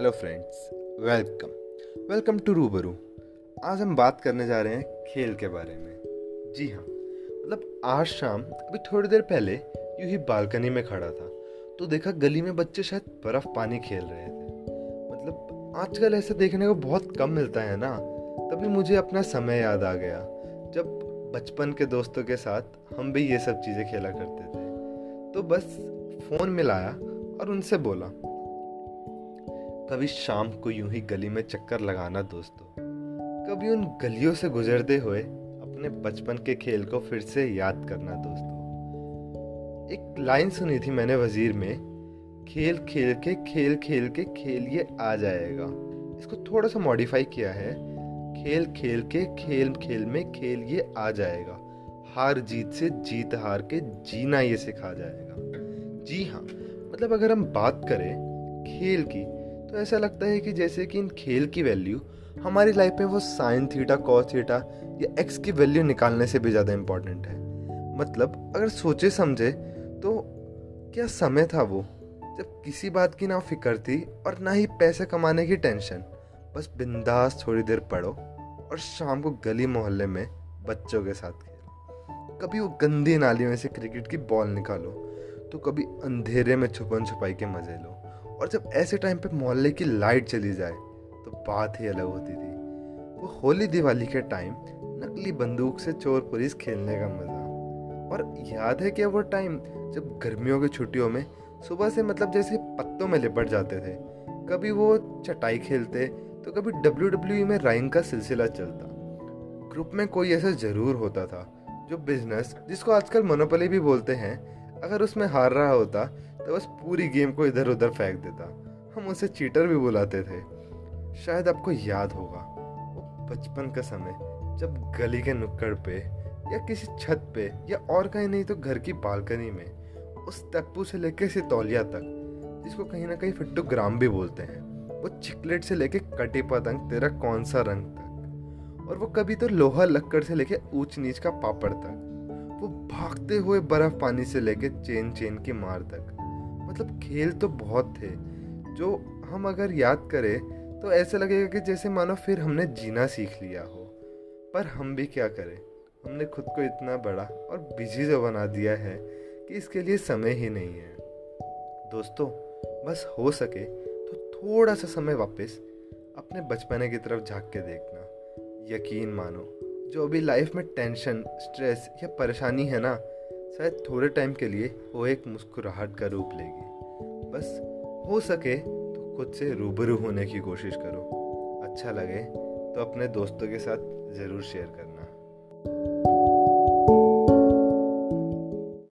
Hello friends, welcome to Rubaru. आज हम बात करने जा रहे हैं खेल के बारे में। जी हाँ, मतलब आज शाम अभी थोड़ी देर पहले यूं ही बालकनी में खड़ा था तो देखा गली में बच्चे शायद बर्फ़ पानी खेल रहे थे। मतलब आजकल ऐसा देखने को बहुत कम मिलता है ना, तभी मुझे अपना समय याद आ गया जब बचपन के दोस्तों के साथ हम भी ये सब चीज़ें खेला करते थे। तो बस फ़ोन मिलाया और उनसे बोला, कभी शाम को यूं ही गली में चक्कर लगाना दोस्तों, कभी उन गलियों से गुजरते हुए अपने बचपन के खेल को फिर से याद करना दोस्तों। एक लाइन सुनी थी मैंने वजीर में, खेल खेल के खेल ये आ जाएगा। इसको थोड़ा सा मॉडिफाई किया है, खेल खेल के खेल खेल में खेल ये आ जाएगा, हार जीत से जीत हार के जीना ये सिखा जाएगा। जी हाँ, मतलब अगर हम बात करें खेल की तो ऐसा लगता है कि जैसे कि इन खेल की वैल्यू हमारी लाइफ में वो साइन थीटा कॉस थीटा या एक्स की वैल्यू निकालने से भी ज़्यादा इम्पॉर्टेंट है। मतलब अगर सोचे समझे तो क्या समय था वो, जब किसी बात की ना फिक्र थी और ना ही पैसे कमाने की टेंशन। बस बिंदास थोड़ी देर पढ़ो और शाम को गली मोहल्ले में बच्चों के साथ खेलो। कभी वो गंदी नाली में से क्रिकेट की बॉल निकालो तो कभी अंधेरे में छुपन छुपाई के मज़े लो। और जब ऐसे टाइम पे मोहल्ले की लाइट चली जाए तो बात ही अलग होती थी। वो होली दिवाली के टाइम नकली बंदूक से चोर पुलिस खेलने का मज़ा। और याद है क्या वो टाइम जब गर्मियों की छुट्टियों में सुबह से मतलब जैसे पत्तों में लिपट जाते थे। कभी वो चटाई खेलते तो कभी WWE में रैंक का सिलसिला चलता। ग्रुप में कोई ऐसा ज़रूर होता था जो बिजनेस, जिसको आजकल मोनोपोली भी बोलते हैं, अगर उसमें हार रहा होता तो बस पूरी गेम को इधर उधर फेंक देता। हम उसे चीटर भी बुलाते थे। शायद आपको याद होगा वो बचपन का समय जब गली के नुक्कड़ पे या किसी छत पे या और कहीं नहीं तो घर की बालकनी में उस टप्पू से लेके सितौलिया तक, जिसको कहीं ना कहीं फिट्टू ग्राम भी बोलते हैं, वो चिकलेट से लेके कटी पतंग तेरा कौन सा रंग तक, और वो कभी तो लोहा लक्कड़ से लेके ऊंच नीच का पापड़ तक, वो भागते हुए बर्फ पानी से लेके चेन की मार तक। मतलब खेल तो बहुत थे जो हम अगर याद करें तो ऐसे लगेगा कि जैसे मानो फिर हमने जीना सीख लिया हो। पर हम भी क्या करें, हमने खुद को इतना बड़ा और बिजी जो बना दिया है कि इसके लिए समय ही नहीं है दोस्तों। बस हो सके तो थोड़ा सा समय वापस अपने बचपने की तरफ झाँक के देखना। यकीन मानो जो अभी लाइफ में टेंशन, स्ट्रेस या परेशानी है ना, शायद थोड़े टाइम के लिए वो एक मुस्कुराहट का रूप लेगी। बस हो सके तो खुद से रूबरू होने की कोशिश करो। अच्छा लगे तो अपने दोस्तों के साथ ज़रूर शेयर करना।